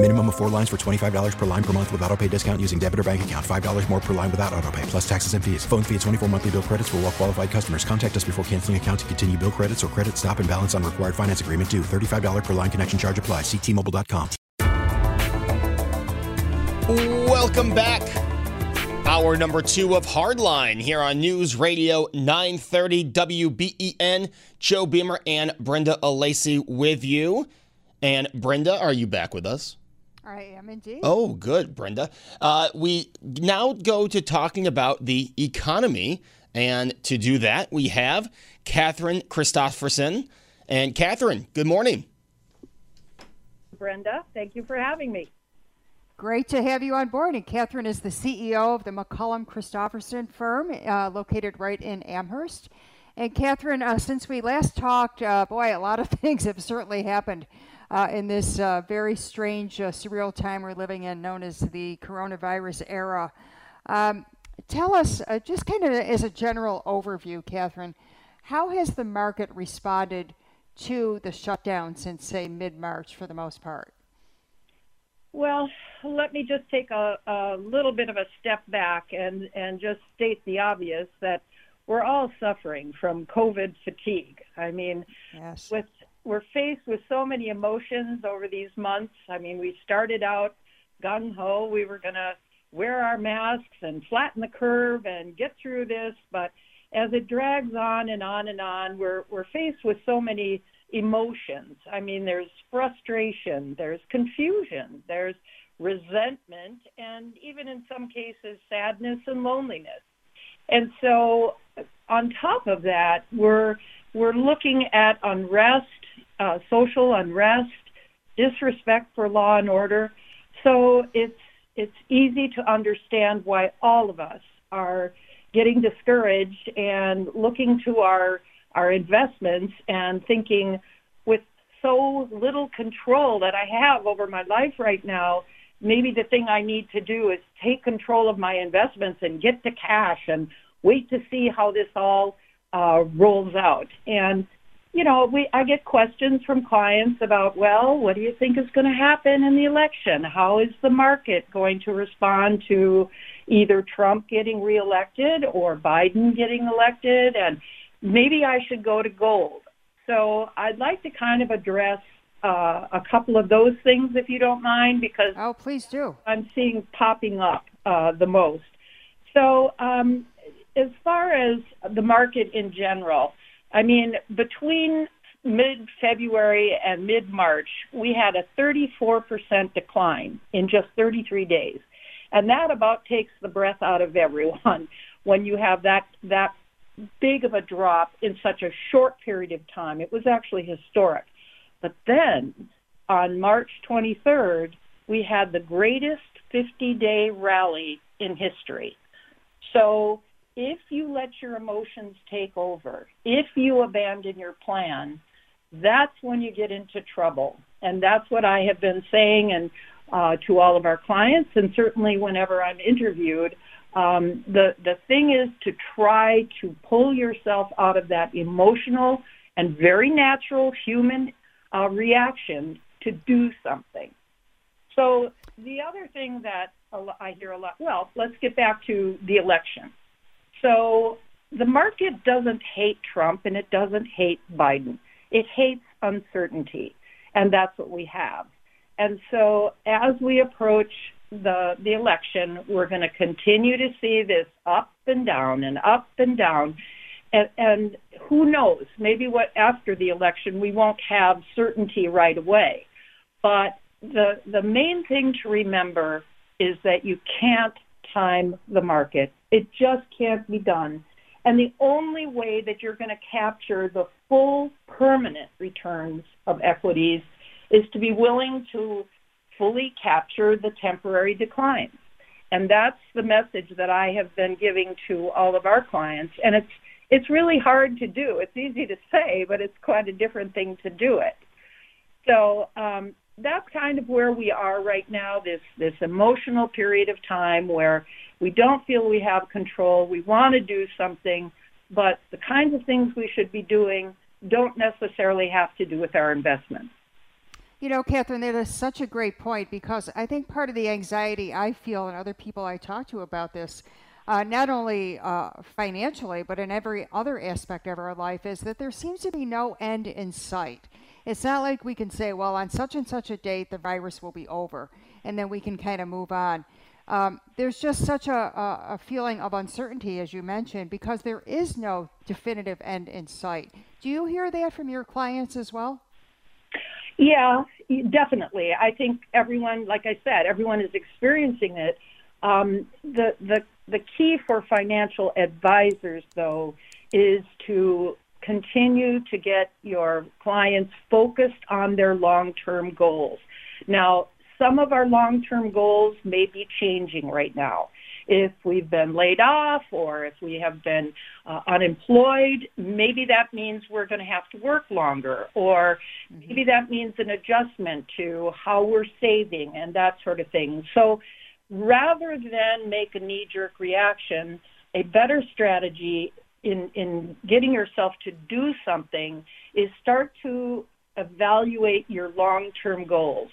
Minimum of 4 lines for $25 per line per month with autopay discount using debit or bank account. $5 more per line without autopay, plus taxes and fees. Phone fee at 24 monthly bill credits for well qualified customers. Contact us before canceling account to continue bill credits or credit stop and balance on required finance agreement due. $35 per line connection charge applies. See T-Mobile.com. Welcome back. Hour number 2 of Hardline here on News Radio 930 WBEN. Joe Beamer and Brenda Alessi with you. And Brenda, are you back with us? I am indeed. Oh, good, Brenda. We now go to talking about the economy. And to do that, we have Catherine Christofferson. And Catherine, good morning. Brenda, thank you for having me. Great to have you on board. And Catherine is the CEO of the McCollum Christofferson firm, located right in Amherst. And Catherine, since we last talked, a lot of things have certainly happened in this very strange, surreal time we're living in, known as the coronavirus era. Tell us, just kind of as a general overview, Catherine, how has the market responded to the shutdown since, say, mid-March for the most part? Well, let me just take a little bit of a step back and just state the obvious that we're all suffering from COVID fatigue. I mean, yes. We're faced with so many emotions over these months. I mean, we started out gung-ho. We were going to wear our masks and flatten the curve and get through this. But as it drags on and on and on, we're faced with so many emotions. I mean, there's frustration, there's confusion, there's resentment, and even in some cases, sadness and loneliness. And so on top of that, we're looking at unrest, social unrest, disrespect for law and order. So it's easy to understand why all of us are getting discouraged and looking to our investments and thinking, with so little control that I have over my life right now, maybe the thing I need to do is take control of my investments and get the cash and wait to see how this all rolls out. And, you know, I get questions from clients about, well, what do you think is going to happen in the election? How is the market going to respond to either Trump getting reelected or Biden getting elected? And maybe I should go to gold. So I'd like to kind of address a couple of those things, if you don't mind, because oh, please do. I'm seeing popping up the most. So as far as the market in general, I mean, between mid-February and mid-March, we had a 34% decline in just 33 days. And that about takes the breath out of everyone when you have that big of a drop in such a short period of time. It was actually historic. But then, on March 23rd, we had the greatest 50-day rally in history. So if you let your emotions take over, if you abandon your plan, that's when you get into trouble. And that's what I have been saying and to all of our clients, and certainly whenever I'm interviewed. The thing is to try to pull yourself out of that emotional and very natural human reaction to do something. So the other thing that I hear a lot, well, let's get back to the election. So the market doesn't hate Trump and it doesn't hate Biden. It hates uncertainty, and that's what we have. And so as we approach the election, we're going to continue to see this up and down and up and down. And who knows, maybe after the election, we won't have certainty right away. But the main thing to remember is that you can't time the market. It just can't be done. And the only way that you're going to capture the full permanent returns of equities is to be willing to fully capture the temporary decline. And that's the message that I have been giving to all of our clients. And it's really hard to do. It's easy to say, but it's quite a different thing to do it. So that's kind of where we are right now, this emotional period of time where we don't feel we have control. We want to do something, but the kinds of things we should be doing don't necessarily have to do with our investments. You know, Catherine, that is such a great point, because I think part of the anxiety I feel, and other people I talk to about this, not only financially, but in every other aspect of our life, is that there seems to be no end in sight. It's not like we can say, well, on such and such a date, the virus will be over, and then we can kind of move on. There's just such a feeling of uncertainty, as you mentioned, because there is no definitive end in sight. Do you hear that from your clients as well? Yeah, definitely. I think everyone, like I said, everyone is experiencing it. The key for financial advisors, though, is to continue to get your clients focused on their long-term goals. Now, some of our long-term goals may be changing right now. If we've been laid off or if we have been unemployed, maybe that means we're going to have to work longer, or maybe that means an adjustment to how we're saving and that sort of thing. So rather than make a knee-jerk reaction, a better strategy in getting yourself to do something is start to evaluate your long-term goals.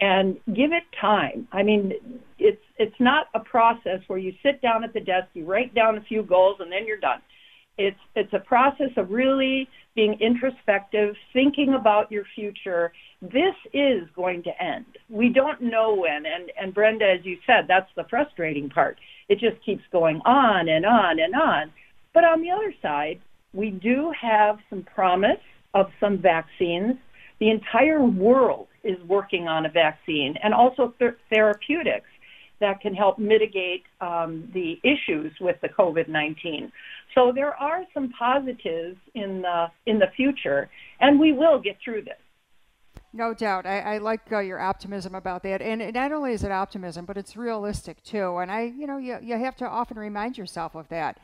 And give it time. I mean, it's not a process where you sit down at the desk, you write down a few goals, and then you're done. It's a process of really being introspective, thinking about your future. This is going to end. We don't know when. And Brenda, as you said, that's the frustrating part. It just keeps going on and on and on. But on the other side, we do have some promise of some vaccines. The entire world is working on a vaccine, and also therapeutics that can help mitigate the issues with the COVID-19. So there are some positives in the future, and we will get through this. No doubt. I like your optimism about that. And not only is it optimism, but it's realistic too. And you have to often remind yourself of that.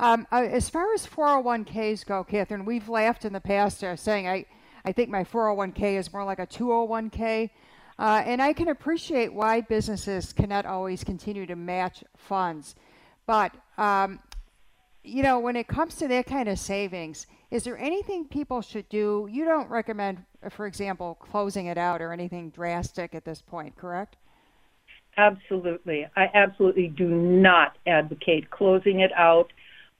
As far as 401ks go, Catherine, we've laughed in the past saying, I think my 401k is more like a 201k. And I can appreciate why businesses cannot always continue to match funds. But, when it comes to that kind of savings, is there anything people should do? You don't recommend, for example, closing it out or anything drastic at this point, correct? Absolutely. I absolutely do not advocate closing it out.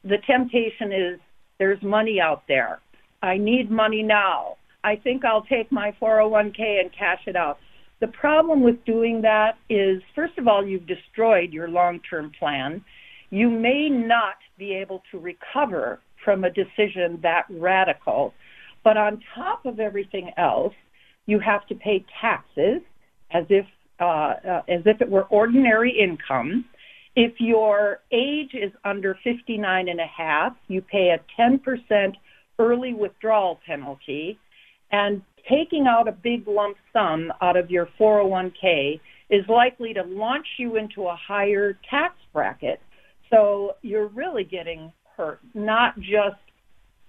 The temptation is there's money out there. I need money now. I think I'll take my 401k and cash it out. The problem with doing that is, first of all, you've destroyed your long-term plan. You may not be able to recover from a decision that radical. But on top of everything else, you have to pay taxes as if it were ordinary income. If your age is under 59 and a half, you pay a 10% early withdrawal penalty. And taking out a big lump sum out of your 401k is likely to launch you into a higher tax bracket. So you're really getting hurt, not just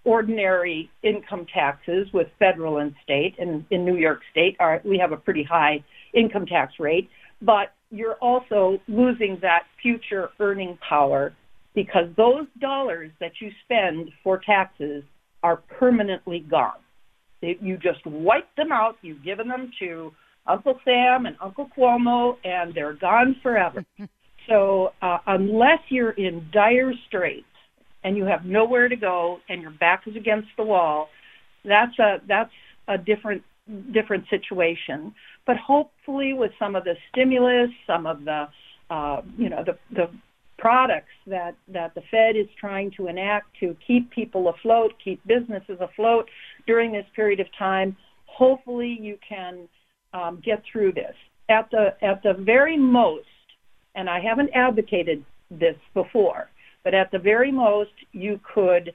ordinary income taxes with federal and state. And in New York State, we have a pretty high income tax rate, but you're also losing that future earning power because those dollars that you spend for taxes are permanently gone. You just wipe them out. You've given them to Uncle Sam and Uncle Cuomo, and they're gone forever. So unless you're in dire straits and you have nowhere to go and your back is against the wall, that's a different situation. But hopefully, with some of the stimulus, some of the the products that the Fed is trying to enact to keep people afloat, keep businesses afloat during this period of time, hopefully you can get through this. At the very most, and I haven't advocated this before, but at the very most, you could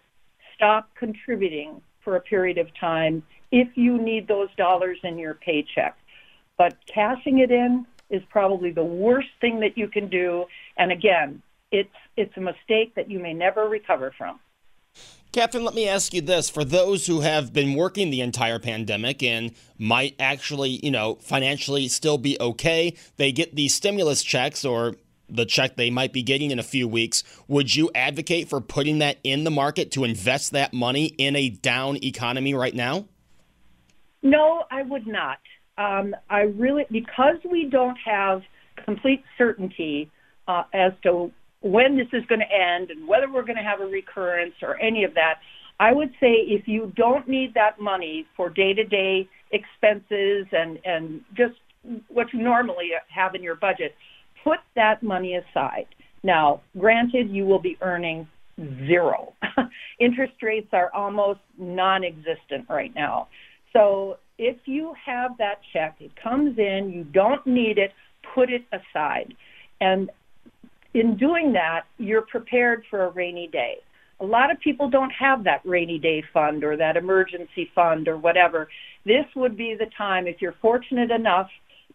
stop contributing for a period of time if you need those dollars in your paycheck. But cashing it in is probably the worst thing that you can do. And again, it's a mistake that you may never recover from. Catherine, let me ask you this. For those who have been working the entire pandemic and might actually, financially still be okay, they get these stimulus checks or the check they might be getting in a few weeks. Would you advocate for putting that in the market to invest that money in a down economy right now? No, I would not. Because we don't have complete certainty as to when this is going to end and whether we're going to have a recurrence or any of that, I would say if you don't need that money for day-to-day expenses and just what you normally have in your budget, put that money aside. Now, granted, you will be earning zero. Interest rates are almost non-existent right now. So if you have that check, it comes in, you don't need it, put it aside. And in doing that, you're prepared for a rainy day. A lot of people don't have that rainy day fund or that emergency fund or whatever. This would be the time, if you're fortunate enough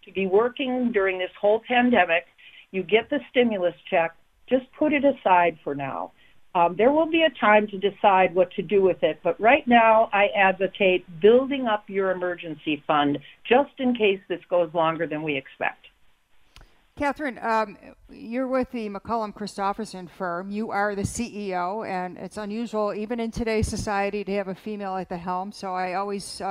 to be working during this whole pandemic, you get the stimulus check, just put it aside for now. There will be a time to decide what to do with it, but right now I advocate building up your emergency fund just in case this goes longer than we expect. Catherine, you're with the McCollum Christofferson firm. You are the CEO, and it's unusual even in today's society to have a female at the helm, so I always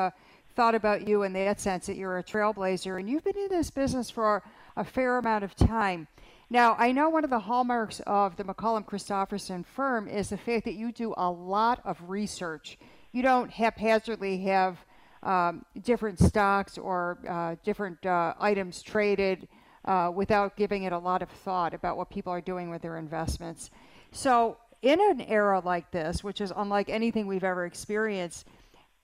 thought about you in that sense, that you're a trailblazer, and you've been in this business for a fair amount of time. Now, I know one of the hallmarks of the McCollum Christofferson firm is the fact that you do a lot of research. You don't haphazardly have different stocks or different items traded without giving it a lot of thought about what people are doing with their investments. So in an era like this, which is unlike anything we've ever experienced,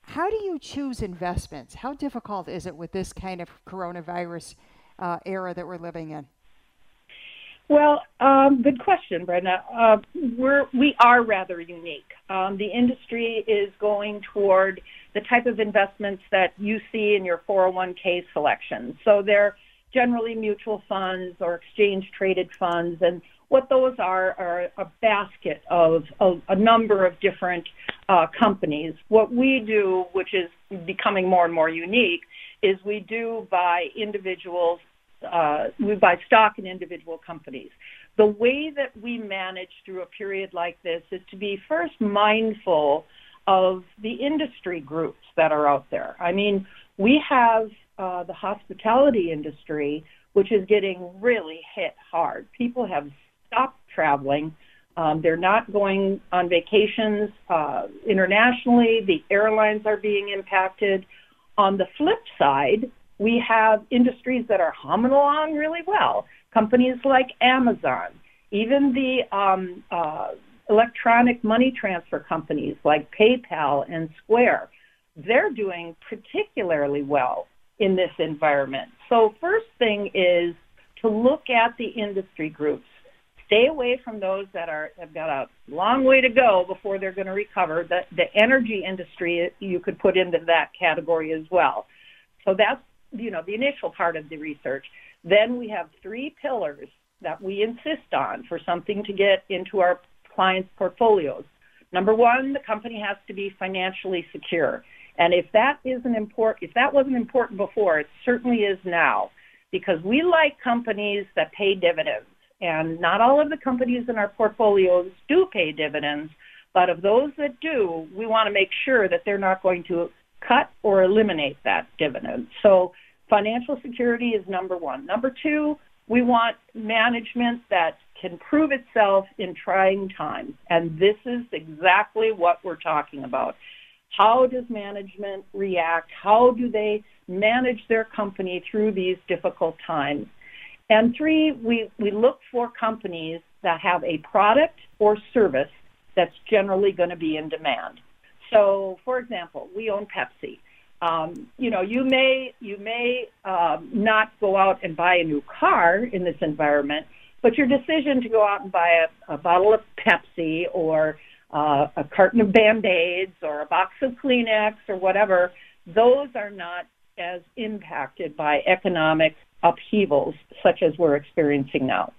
how do you choose investments? How difficult is it with this kind of coronavirus era that we're living in? Well, good question, Brenda. We are rather unique. The industry is going toward the type of investments that you see in your 401k selection. So they're generally mutual funds or exchange-traded funds, and what those are a basket of a number of different companies. What we do, which is becoming more and more unique, is we do buy individuals. We buy stock in individual companies. The way that we manage through a period like this is to be first mindful of the industry groups that are out there. I mean, we have the hospitality industry, which is getting really hit hard. People have stopped traveling. They're not going on vacations internationally. The airlines are being impacted. On the flip side, we have industries that are humming along really well. Companies like Amazon, even the electronic money transfer companies like PayPal and Square, they're doing particularly well in this environment. So first thing is to look at the industry groups. Stay away from those that have got a long way to go before they're going to recover. The energy industry, you could put into that category as well. So that's the initial part of the research. Then we have three pillars that we insist on for something to get into our clients' portfolios. Number one, the company has to be financially secure. And if that wasn't important before, it certainly is now, because we like companies that pay dividends. And not all of the companies in our portfolios do pay dividends, but of those that do, we want to make sure that they're not going to cut or eliminate that dividend. So financial security is number one. Number two, we want management that can prove itself in trying times. And this is exactly what we're talking about. How does management react? How do they manage their company through these difficult times? And three, we look for companies that have a product or service that's generally going to be in demand. So, for example, we own Pepsi. You may not go out and buy a new car in this environment, but your decision to go out and buy a bottle of Pepsi or a carton of Band-Aids or a box of Kleenex or whatever, those are not as impacted by economic upheavals such as we're experiencing now.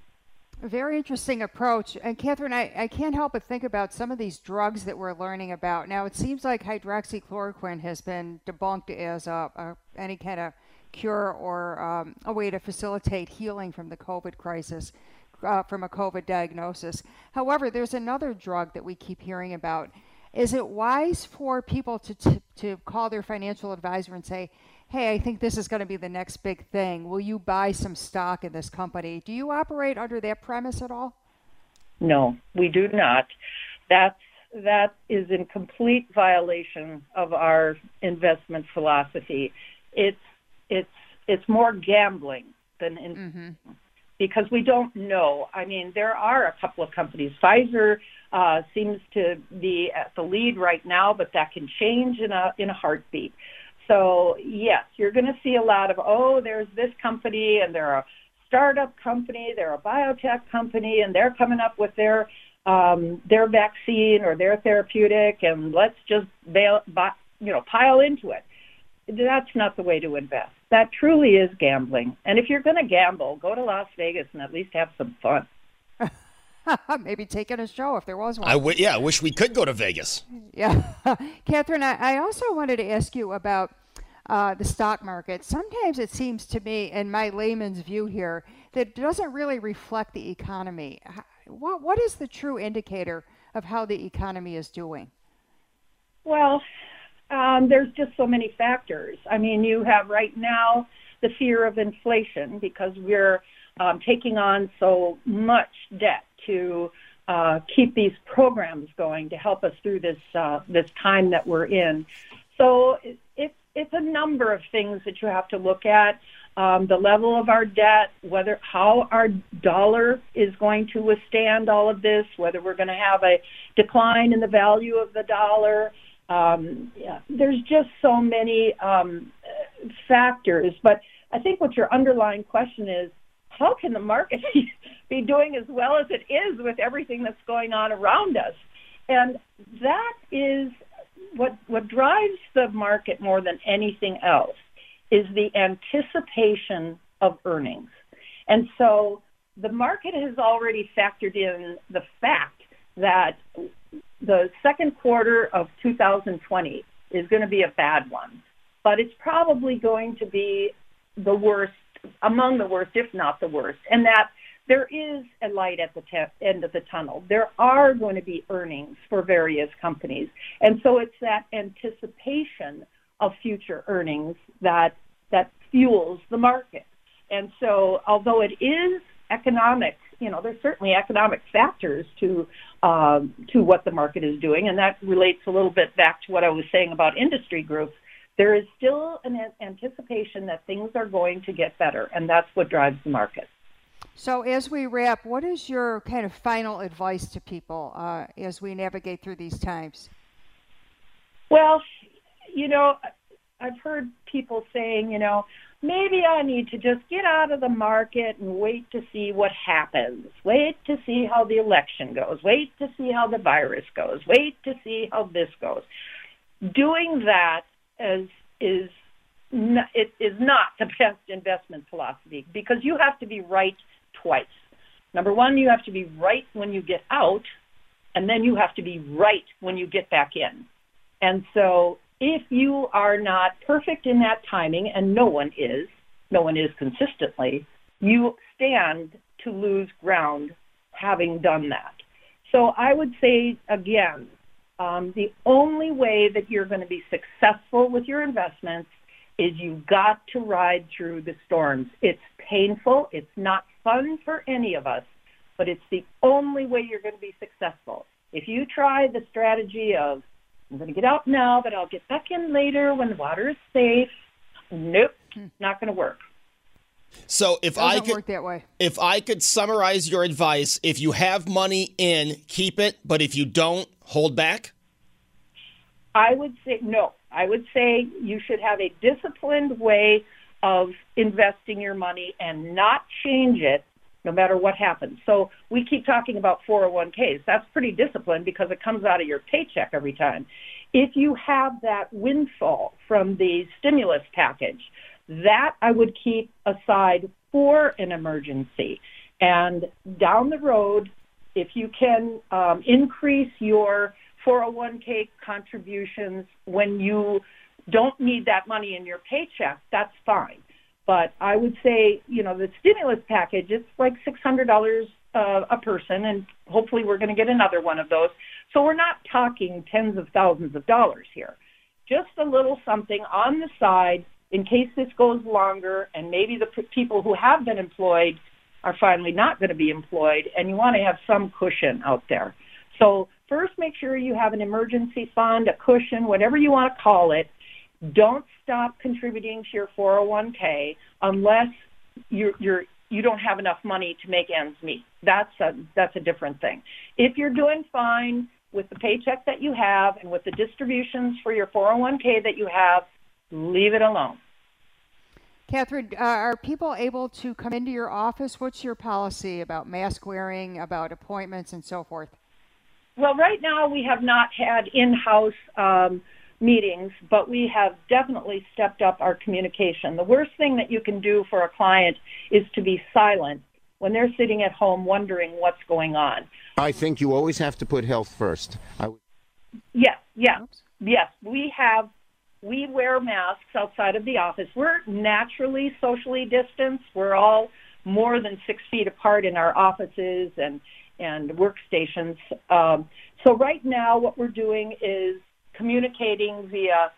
A very interesting approach. And Catherine, I can't help but think about some of these drugs that we're learning about. Now, it seems like hydroxychloroquine has been debunked as any kind of cure or a way to facilitate healing from the COVID crisis, from a COVID diagnosis. However, there's another drug that we keep hearing about. Is it wise for people to call their financial advisor and say, hey, I think this is going to be the next big thing. Will you buy some stock in this company? Do you operate under that premise at all? No, we do not. That is in complete violation of our investment philosophy. It's more gambling than investing, because we don't know. I mean, there are a couple of companies. Pfizer seems to be at the lead right now, but that can change in a heartbeat. So, yes, you're going to see a lot of, there's this company, and they're a startup company, they're a biotech company, and they're coming up with their vaccine or their therapeutic, and let's just pile into it. That's not the way to invest. That truly is gambling. And if you're going to gamble, go to Las Vegas and at least have some fun. Maybe take in a show if there was one. I wish we could go to Vegas. Yeah. Catherine, I also wanted to ask you about the stock market. Sometimes it seems to me, in my layman's view here, that it doesn't really reflect the economy. What is the true indicator of how the economy is doing? Well, there's just so many factors. I mean, you have right now the fear of inflation because we're taking on so much debt to keep these programs going to help us through this time that we're in. So it's a number of things that you have to look at, the level of our debt, how our dollar is going to withstand all of this, whether we're going to have a decline in the value of the dollar. There's just so many factors. But I think what your underlying question is, how can the market be doing as well as it is with everything that's going on around us? And that is what drives the market more than anything else, is the anticipation of earnings. And so the market has already factored in the fact that the second quarter of 2020 is going to be a bad one, but it's probably going to be the worst, among the worst, if not the worst, and that there is a light at the end of the tunnel. There are going to be earnings for various companies. And so it's that anticipation of future earnings that fuels the market. And so although it is economic, there's certainly economic factors to what the market is doing, and that relates a little bit back to what I was saying about industry groups. There is still an anticipation that things are going to get better, and that's what drives the market. So as we wrap, what is your kind of final advice to people as we navigate through these times? Well, I've heard people saying, maybe I need to just get out of the market and wait to see what happens, wait to see how the election goes, wait to see how the virus goes, wait to see how this goes. Doing that is not the best investment philosophy, because you have to be right twice. Number one, you have to be right when you get out, and then you have to be right when you get back in. And so if you are not perfect in that timing, and no one is consistently, you stand to lose ground having done that. So I would say, again, the only way that you're going to be successful with your investments is you've got to ride through the storms. It's painful. It's not fun for any of us, but it's the only way you're going to be successful. If you try the strategy of, I'm going to get out now, but I'll get back in later when the water is safe, nope, not going to work. So if I could summarize your advice, if you have money in, keep it, but if you don't, hold back? I would say no. I would say you should have a disciplined way of investing your money and not change it no matter what happens. So we keep talking about 401ks. That's pretty disciplined because it comes out of your paycheck every time. If you have that windfall from the stimulus package, that I would keep aside for an emergency. And down the road, if you can increase your 401k contributions when you don't need that money in your paycheck, that's fine. But I would say, you know, the stimulus package, it's like $600 a person, and hopefully we're going to get another one of those. So we're not talking tens of thousands of dollars here. Just a little something on the side in case this goes longer and maybe the people who have been employed are finally not going to be employed, and you want to have some cushion out there. So first, make sure you have an emergency fund, a cushion, whatever you want to call it. Don't stop contributing to your 401k unless you don't have enough money to make ends meet. That's a different thing. If you're doing fine with the paycheck that you have and with the distributions for your 401k that you have, leave it alone. Catherine, are people able to come into your office? What's your policy about mask wearing, about appointments, and so forth? Well, right now we have not had in-house meetings, but we have definitely stepped up our communication. The worst thing that you can do for a client is to be silent when they're sitting at home wondering what's going on. I think you always have to put health first. Yes. We wear masks outside of the office. We're naturally socially distanced. We're all more than 6 feet apart in our offices and workstations. So right now what we're doing is communicating via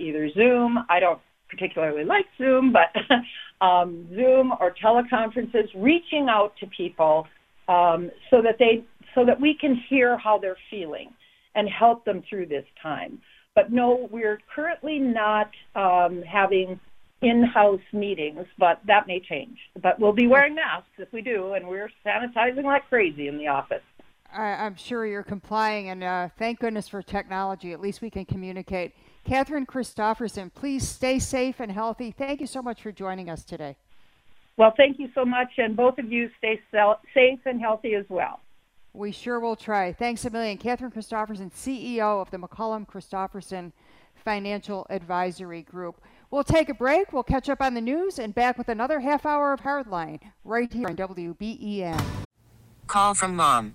either Zoom. I don't particularly like Zoom, but Zoom or teleconferences, reaching out to people so that we can hear how they're feeling and help them through this time. But no, we're currently not having in-house meetings, but that may change. But we'll be wearing masks if we do, and we're sanitizing like crazy in the office. I'm sure you're complying, and thank goodness for technology. At least we can communicate. Catherine Christofferson, please stay safe and healthy. Thank you so much for joining us today. Well, thank you so much, and both of you stay safe and healthy as well. We sure will try. Thanks a million. Catherine Christofferson, CEO of the McCollum Christofferson Financial Advisory Group. We'll take a break. We'll catch up on the news and back with another half hour of Hardline right here on WBEN. Call from mom.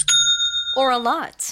or a lot?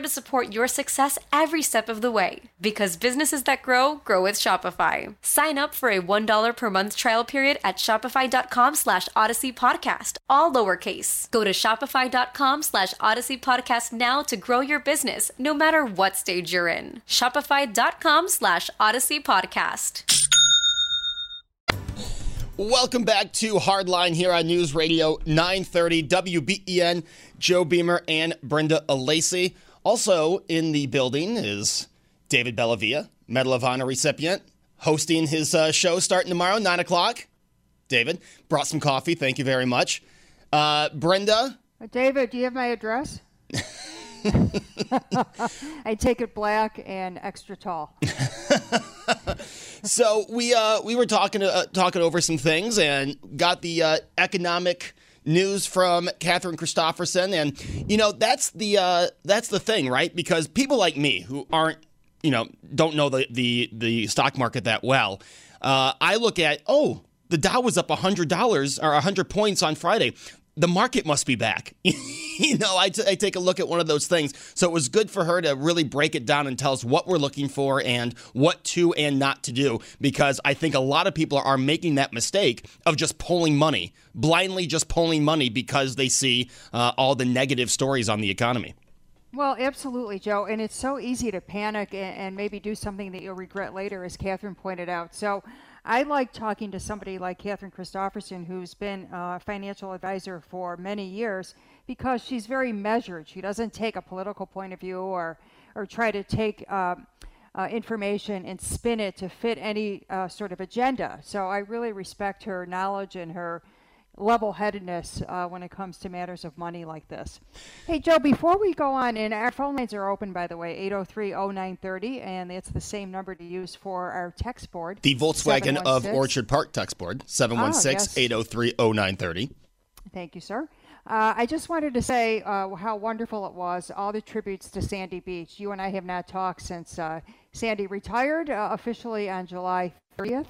to support your success every step of the way. Because businesses that grow, grow with Shopify. Sign up for a $1 per month trial period at shopify.com/Odyssey Podcast, all lowercase. Go to shopify.com/Odyssey Podcast now to grow your business, no matter what stage you're in. Shopify.com/Odyssey Podcast. Welcome back to Hardline here on News Radio 930 WBEN. Joe Beamer and Brenda Alessi. Also in the building is David Bellavia, Medal of Honor recipient, hosting his show starting tomorrow, 9 o'clock. David, brought some coffee. Thank you very much. Brenda? David, do you have my address? I take it black and extra tall. So we were talking over some things and got the economic news from Catherine Christofferson, and that's the thing, right? Because people like me who aren't don't know the stock market that well, I look at the Dow was up $100 or 100 points on Friday. The market must be back. I take a look at one of those things. So it was good for her to really break it down and tell us what we're looking for and what to and not to do, because I think a lot of people are making that mistake of just pulling money, blindly just pulling money because they see all the negative stories on the economy. Well, absolutely, Joe. And it's so easy to panic and maybe do something that you'll regret later, as Catherine pointed out. So I like talking to somebody like Catherine Christofferson, who's been a financial advisor for many years, because she's very measured. She doesn't take a political point of view or try to take information and spin it to fit any sort of agenda. So I really respect her knowledge and her level-headedness when it comes to matters of money like this. Hey, Joe, before we go on, and our phone lines are open, by the way, 803-0930, and it's the same number to use for our text board. The Volkswagen of Orchard Park text board, 716-803-0930. Thank you, sir. I just wanted to say how wonderful it was, all the tributes to Sandy Beach. You and I have not talked since Sandy retired officially on July 30th.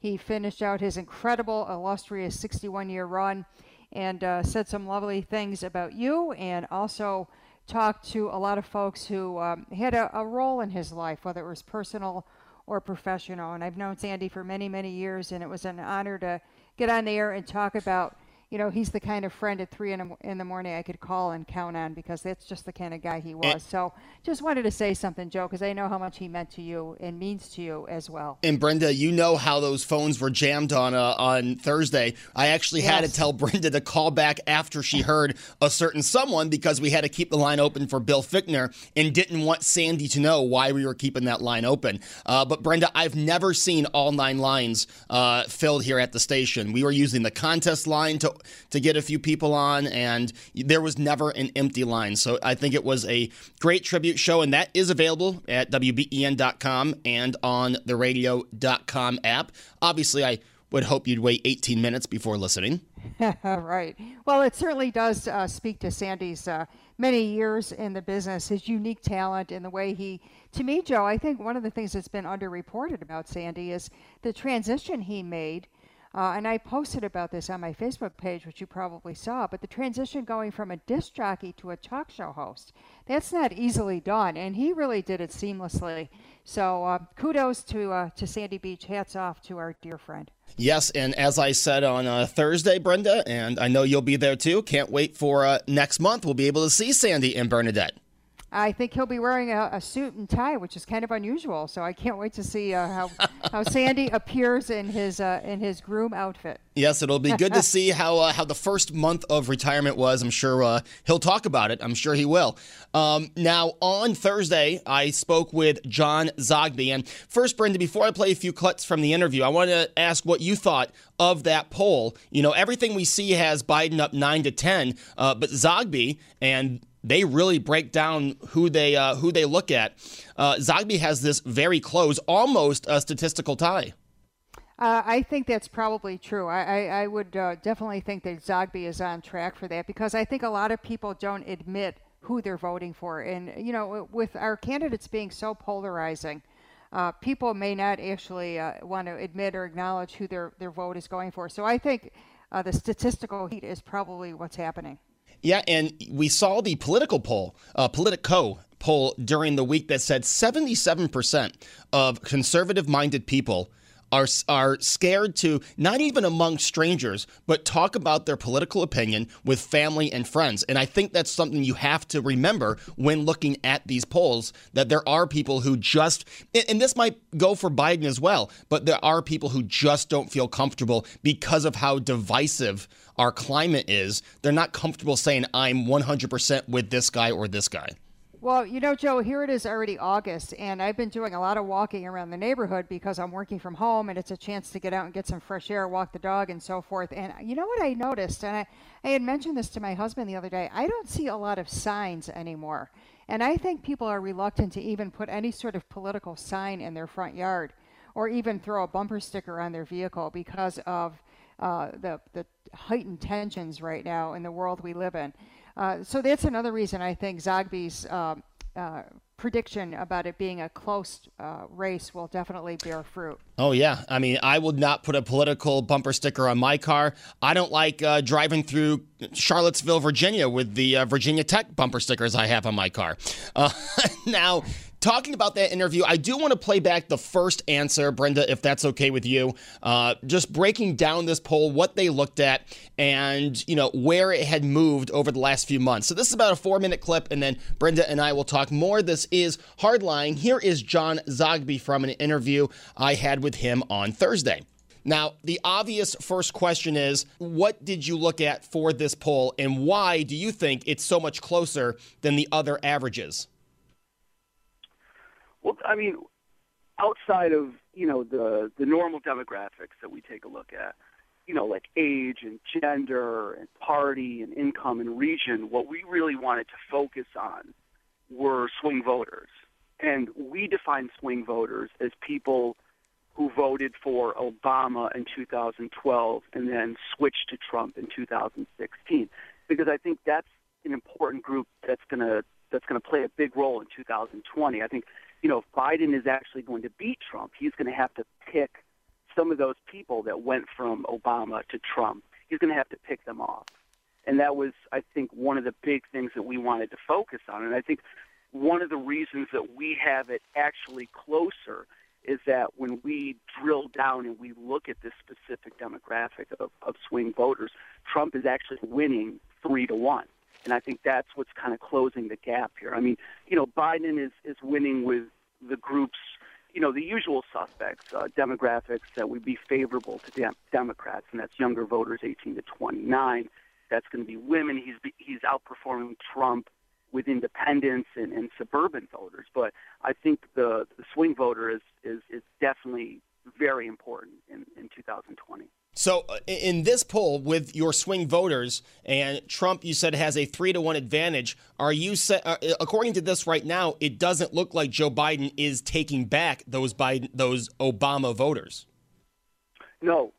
He finished out his incredible, illustrious 61-year run and said some lovely things about you, and also talked to a lot of folks who had a role in his life, whether it was personal or professional. And I've known Sandy for many, many years, and it was an honor to get on the air and talk about, he's the kind of friend at 3 in the morning I could call and count on, because that's just the kind of guy he was. So just wanted to say something, Joe, because I know how much he meant to you and means to you as well. And, Brenda, you know how those phones were jammed on Thursday. I actually had to tell Brenda to call back after she heard a certain someone, because we had to keep the line open for Bill Fickner and didn't want Sandy to know why we were keeping that line open. But, Brenda, I've never seen all 9 lines filled here at the station. We were using the contest line to get a few people on, and there was never an empty line. So I think it was a great tribute show, and that is available at WBEN.com and on the radio.com app. Obviously, I would hope you'd wait 18 minutes before listening. Right. Well, it certainly does speak to Sandy's many years in the business, his unique talent, and the way he, to me, Joe, I think one of the things that's been underreported about Sandy is the transition he made. And I posted about this on my Facebook page, which you probably saw, but the transition going from a disc jockey to a talk show host, that's not easily done, and he really did it seamlessly. So kudos to Sandy Beach. Hats off to our dear friend. Yes, and as I said on Thursday, Brenda, and I know you'll be there too, can't wait for next month. We'll be able to see Sandy and Bernadette. I think he'll be wearing a suit and tie, which is kind of unusual. So I can't wait to see how Sandy appears in his groom outfit. Yes, it'll be good to see how the first month of retirement was. I'm sure he'll talk about it. I'm sure he will. Now, on Thursday, I spoke with John Zogby. And first, Brenda, before I play a few cuts from the interview, I want to ask what you thought of that poll. Everything we see has Biden up 9-10, but Zogby, and they really break down who they look at. Zogby has this very close, almost a statistical tie. I think that's probably true. I would definitely think that Zogby is on track for that, because I think a lot of people don't admit who they're voting for. And, with our candidates being so polarizing, people may not actually want to admit or acknowledge who their vote is going for. So I think the statistical heat is probably what's happening. Yeah, and we saw the political poll, Politico poll during the week that said 77% of conservative-minded people are scared to, not even among strangers, but talk about their political opinion with family and friends. And I think that's something you have to remember when looking at these polls, that there are people who just, and this might go for Biden as well, but there are people who just don't feel comfortable because of how divisive our climate is. They're not comfortable saying, I'm 100% with this guy or this guy. Well, you know, Joe, here it is already August, and I've been doing a lot of walking around the neighborhood because I'm working from home, and it's a chance to get out and get some fresh air, walk the dog, and so forth. And you know what I noticed, and I had mentioned this to my husband the other day, I don't see a lot of signs anymore. And I think people are reluctant to even put any sort of political sign in their front yard or even throw a bumper sticker on their vehicle because of the heightened tensions right now in the world we live in. So that's another reason I think Zogby's prediction about it being a close race will definitely bear fruit. Oh, yeah. I mean, I would not put a political bumper sticker on my car. I don't like driving through Charlottesville, Virginia with the Virginia Tech bumper stickers I have on my car. Now, talking about that interview, I do want to play back the first answer, Brenda, if that's okay with you. Just breaking down this poll, what they looked at, and you know where it had moved over the last few months. So this is about a 4-minute clip, and then Brenda and I will talk more. This is Hardline. Here is John Zogby from an interview I had with him on Thursday. Now, the obvious first question is, what did you look at for this poll, and why do you think it's so much closer than the other averages? Well, I mean, outside of, you know, the normal demographics that we take a look at, you know, like age and gender and party and income and region, what we really wanted to focus on were swing voters. And we define swing voters as people who voted for Obama in 2012 and then switched to Trump in 2016, because I think that's an important group that's going to play a big role in 2020. I think, you know, if Biden is actually going to beat Trump, he's going to have to pick some of those people that went from Obama to Trump. He's going to have to pick them off. And that was, I think, one of the big things that we wanted to focus on. And I think one of the reasons that we have it actually closer is that when we drill down and we look at this specific demographic of swing voters, Trump is actually winning 3-1. And I think that's what's kind of closing the gap here. I mean, you know, Biden is winning with the groups, you know, the usual suspects, demographics that would be favorable to Democrats, and that's younger voters, 18 to 29. That's going to be women. He's outperforming Trump with independents and suburban voters. But I think the swing voter is definitely very important in 2020. So in this poll with your swing voters, and Trump, you said, has a 3-1 advantage. Are you according to this right now, it doesn't look like Joe Biden is taking back those Obama voters? No,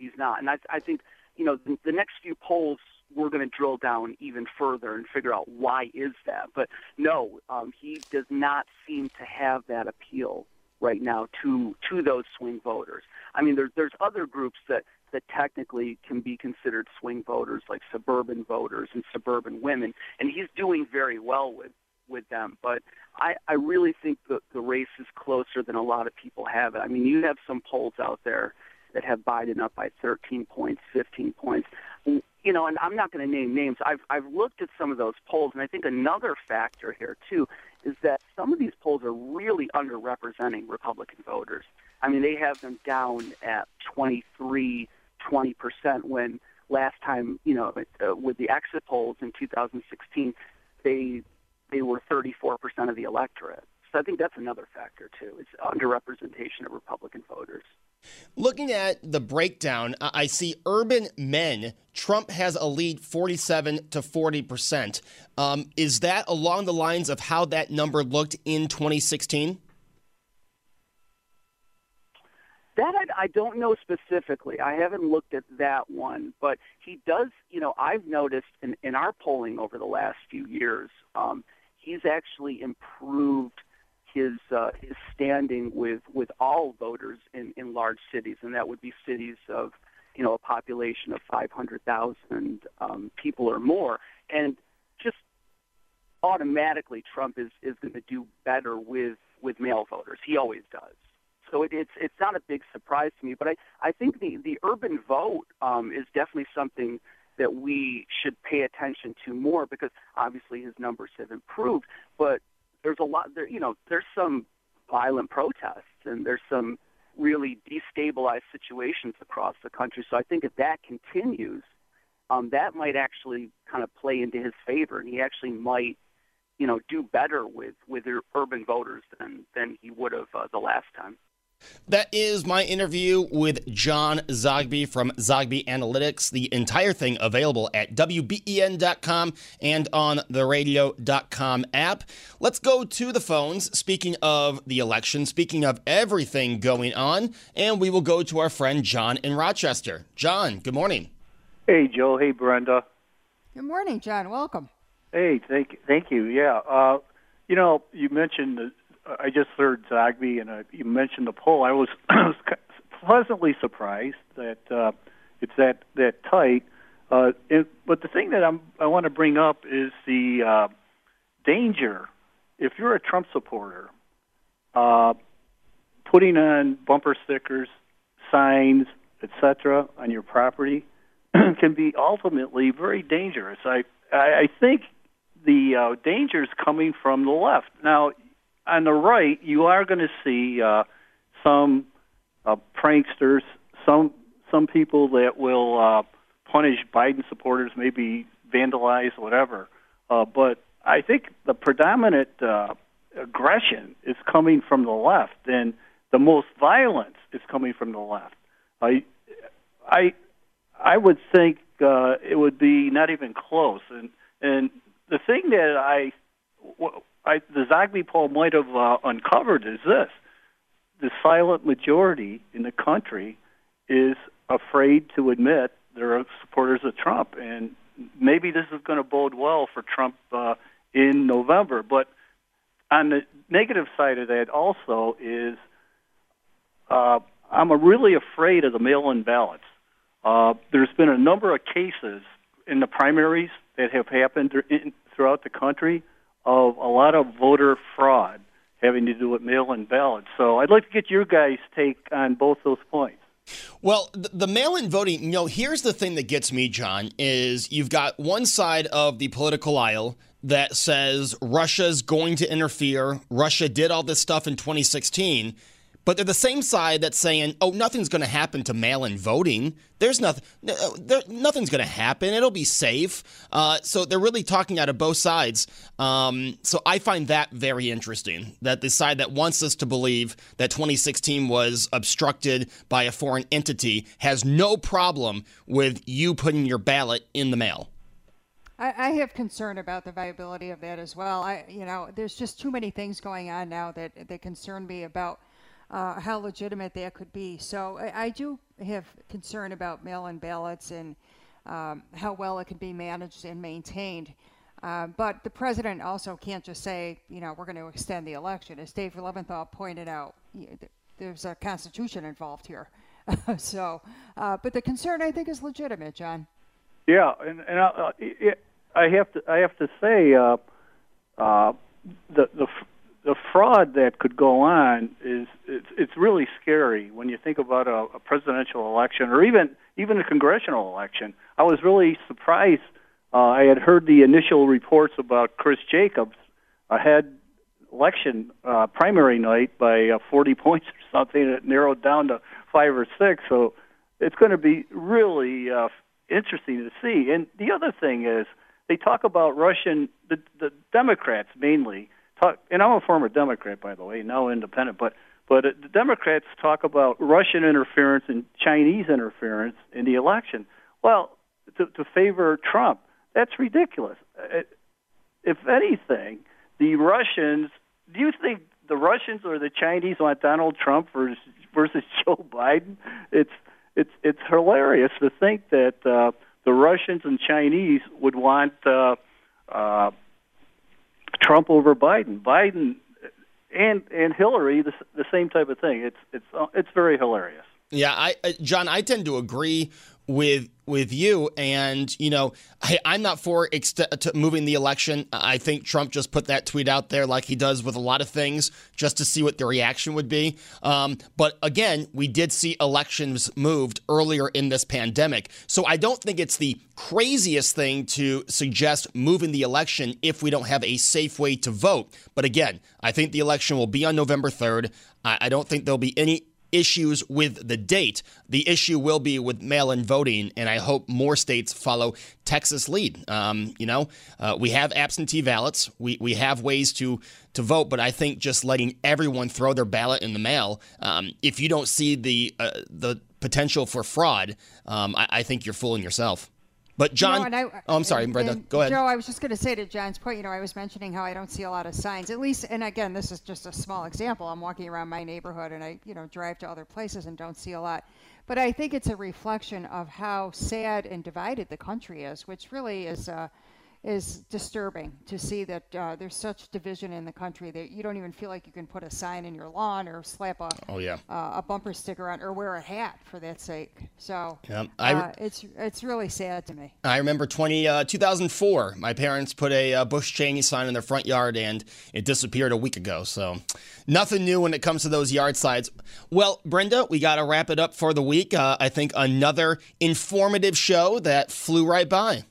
he's not. And I think, you know, the next few polls, we're going to drill down even further and figure out why is that. But no, he does not seem to have that appeal right now to those swing voters. I mean, there's other groups that technically can be considered swing voters, like suburban voters and suburban women, and he's doing very well with them. But I really think the race is closer than a lot of people have it. I mean, you have some polls out there that have Biden up by 13 points, 15 points. You know, and I'm not going to name names. I've looked at some of those polls, and I think another factor here, too, is that some of these polls are really underrepresenting Republican voters. I mean, they have them down at 20% when last time, you know, with the exit polls in 2016, they were 34% of the electorate. So I think that's another factor, too. It's underrepresentation of Republican voters. Looking at the breakdown, I see urban men, Trump has a lead 47% to 40%. Is that along the lines of how that number looked in 2016? That I don't know specifically. I haven't looked at that one, but he does, you know, I've noticed in our polling over the last few years, he's actually improved his standing with all voters in large cities, and that would be cities of, you know, a population of 500,000 people or more. And just automatically Trump is going to do better with male voters. He always does. So it's not a big surprise to me, but I think the urban vote is definitely something that we should pay attention to more, because obviously his numbers have improved, but there's a lot there, you know, there's some violent protests and there's some really destabilized situations across the country. So I think if that continues, that might actually kind of play into his favor, and he actually might you know, do better with urban voters than he would have the last time. That is my interview with John Zogby from Zogby Analytics. The entire thing available at WBEN.com and on the radio.com app. Let's go to the phones. Speaking of the election, speaking of everything going on, and we will go to our friend John in Rochester. John, good morning. Hey, Joe. Hey, Brenda. Good morning, John. Welcome. Hey, thank you. Yeah. You know, you mentioned the I just heard Zogby, and you mentioned the poll. I was pleasantly surprised that it's that tight. But the thing that I want to bring up is the danger, if you're a Trump supporter, putting on bumper stickers, signs, etc., on your property can be ultimately very dangerous. I think the danger is coming from the left. Now, on the right, you are going to see some pranksters, some people that will punish Biden supporters, maybe vandalize, whatever. But I think the predominant aggression is coming from the left, and the most violence is coming from the left. I would think it would be not even close. And the thing that the Zogby poll might have uncovered is this. The silent majority in the country is afraid to admit they're supporters of Trump, and maybe this is going to bode well for Trump in November. But on the negative side of that also is I'm really afraid of the mail-in ballots. There's been a number of cases in the primaries that have happened throughout the country of a lot of voter fraud having to do with mail-in ballots. So I'd like to get your guys' take on both those points. Well, the mail-in voting, you know, here's the thing that gets me, John, is you've got one side of the political aisle that says Russia's going to interfere. Russia did all this stuff in 2016. But they're the same side that's saying, oh, nothing's going to happen to mail-in voting. There's nothing's going to happen. It'll be safe. So they're really talking out of both sides. So I find that very interesting, that the side that wants us to believe that 2016 was obstructed by a foreign entity has no problem with you putting your ballot in the mail. I have concern about the viability of that as well. There's just too many things going on now that concern me about how legitimate that could be. So I do have concern about mail-in ballots and how well it can be managed and maintained. But the president also can't just say, you know, we're going to extend the election. As Dave Leventhal pointed out, there's a constitution involved here. But the concern, I think, is legitimate, John. Yeah, and I have to say the fraud that could go on is really scary when you think about a presidential election or even a congressional election. I was really surprised. I had heard the initial reports about Chris Jacobs ahead election primary night by 40 points or something. It narrowed down to 5 or 6. So it's going to be really interesting to see. And the other thing is they talk about the Democrats mainly. And I'm a former Democrat, by the way, now independent, but the Democrats talk about Russian interference and Chinese interference in the election. Well, to favor Trump, that's ridiculous. If anything, do you think the Russians or the Chinese want Donald Trump versus Joe Biden? It's hilarious to think that the Russians and Chinese would want Trump over Biden and Hillary, the same type of thing. It's very hilarious. Yeah, John, I tend to agree with you, and you know, I'm not for moving the election. I think Trump just put that tweet out there like he does with a lot of things just to see what the reaction would be. But again, we did see elections moved earlier in this pandemic. So I don't think it's the craziest thing to suggest moving the election if we don't have a safe way to vote. But again, I think the election will be on November 3rd. I don't think there'll be any issues with the date. The issue will be with mail-in voting, and I hope more states follow Texas' lead. We have absentee ballots. We have ways to vote, but I think just letting everyone throw their ballot in the mail, if you don't see the potential for fraud, I think you're fooling yourself. But John, I'm sorry, Brenda, go ahead. Joe, I was just going to say, to John's point, I was mentioning how I don't see a lot of signs, at least. And again, this is just a small example. I'm walking around my neighborhood and I, drive to other places and don't see a lot. But I think it's a reflection of how sad and divided the country is, which really is disturbing to see that there's such division in the country that you don't even feel like you can put a sign in your lawn or slap a bumper sticker on or wear a hat for that sake. So it's really sad to me. I remember 2004, my parents put a Bush Cheney sign in their front yard and it disappeared a week ago. So nothing new when it comes to those yard signs. Well, Brenda, we got to wrap it up for the week. I think another informative show that flew right by.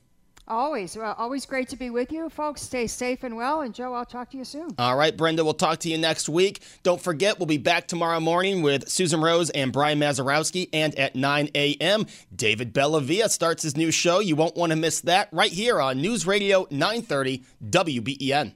Always. Well, always great to be with you, folks. Stay safe and well. And, Joe, I'll talk to you soon. All right, Brenda, we'll talk to you next week. Don't forget, we'll be back tomorrow morning with Susan Rose and Brian Mazurowski. And at 9 a.m., David Bellavia starts his new show. You won't want to miss that right here on News Radio 930 WBEN.